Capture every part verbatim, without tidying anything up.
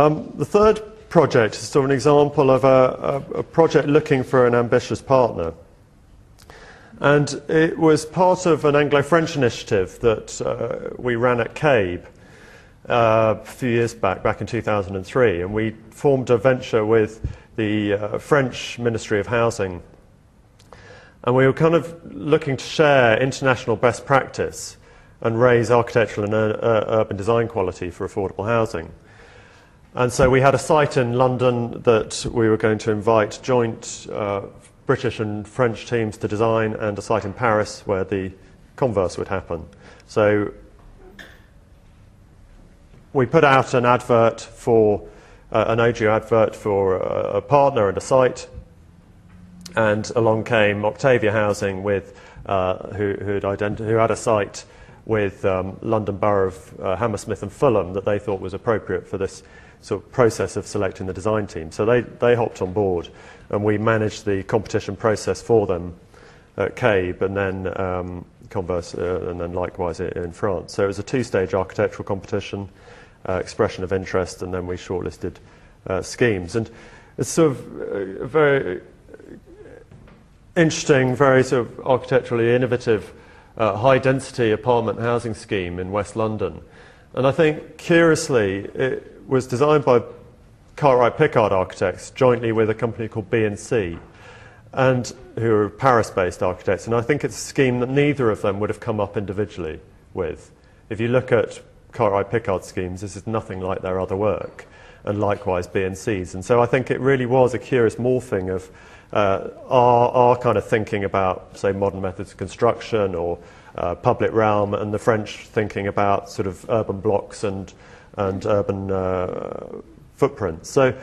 Um, the third project is sort of an example of a, a, a project looking for an ambitious partner. And it was part of an Anglo-French initiative that uh, we ran at CABE uh, a few years back, back in two thousand three. And we formed a venture with the uh, French Ministry of Housing. And we were kind of looking to share international best practice and raise architectural and uh, urban design quality for affordable housing. And so we had a site in London that we were going to invite joint uh, British and French teams to design, and a site in Paris where the converse would happen. So we put out an advert for, uh, an O G O advert for a, a partner and a site, and along came Octavia Housing with, uh, who, who'd identi- who had a site with um, London Borough of uh, Hammersmith and Fulham that they thought was appropriate for this sort of process of selecting the design team. So they, they hopped on board, and we managed the competition process for them at CABE, and then um, Converse, uh, and then likewise in France. So it was a two-stage architectural competition, uh, expression of interest, and then we shortlisted uh, schemes. And it's sort of a very interesting, very sort of architecturally innovative uh, high-density apartment housing scheme in West London. And I think, curiously, it was designed by Cartwright-Pickard architects jointly with a company called B N C, and who are Paris-based architects. And I think it's a scheme that neither of them would have come up individually with. If you look at Cartwright-Pickard schemes, this is nothing like their other work, and likewise B N C's. And so I think it really was a curious morphing of uh, our, our kind of thinking about, say, modern methods of construction or uh, public realm, and the French thinking about sort of urban blocks and and urban uh, footprints. So,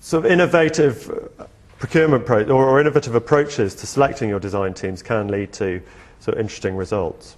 sort of innovative procurement pro or, or innovative approaches to selecting your design teams can lead to sort of interesting results.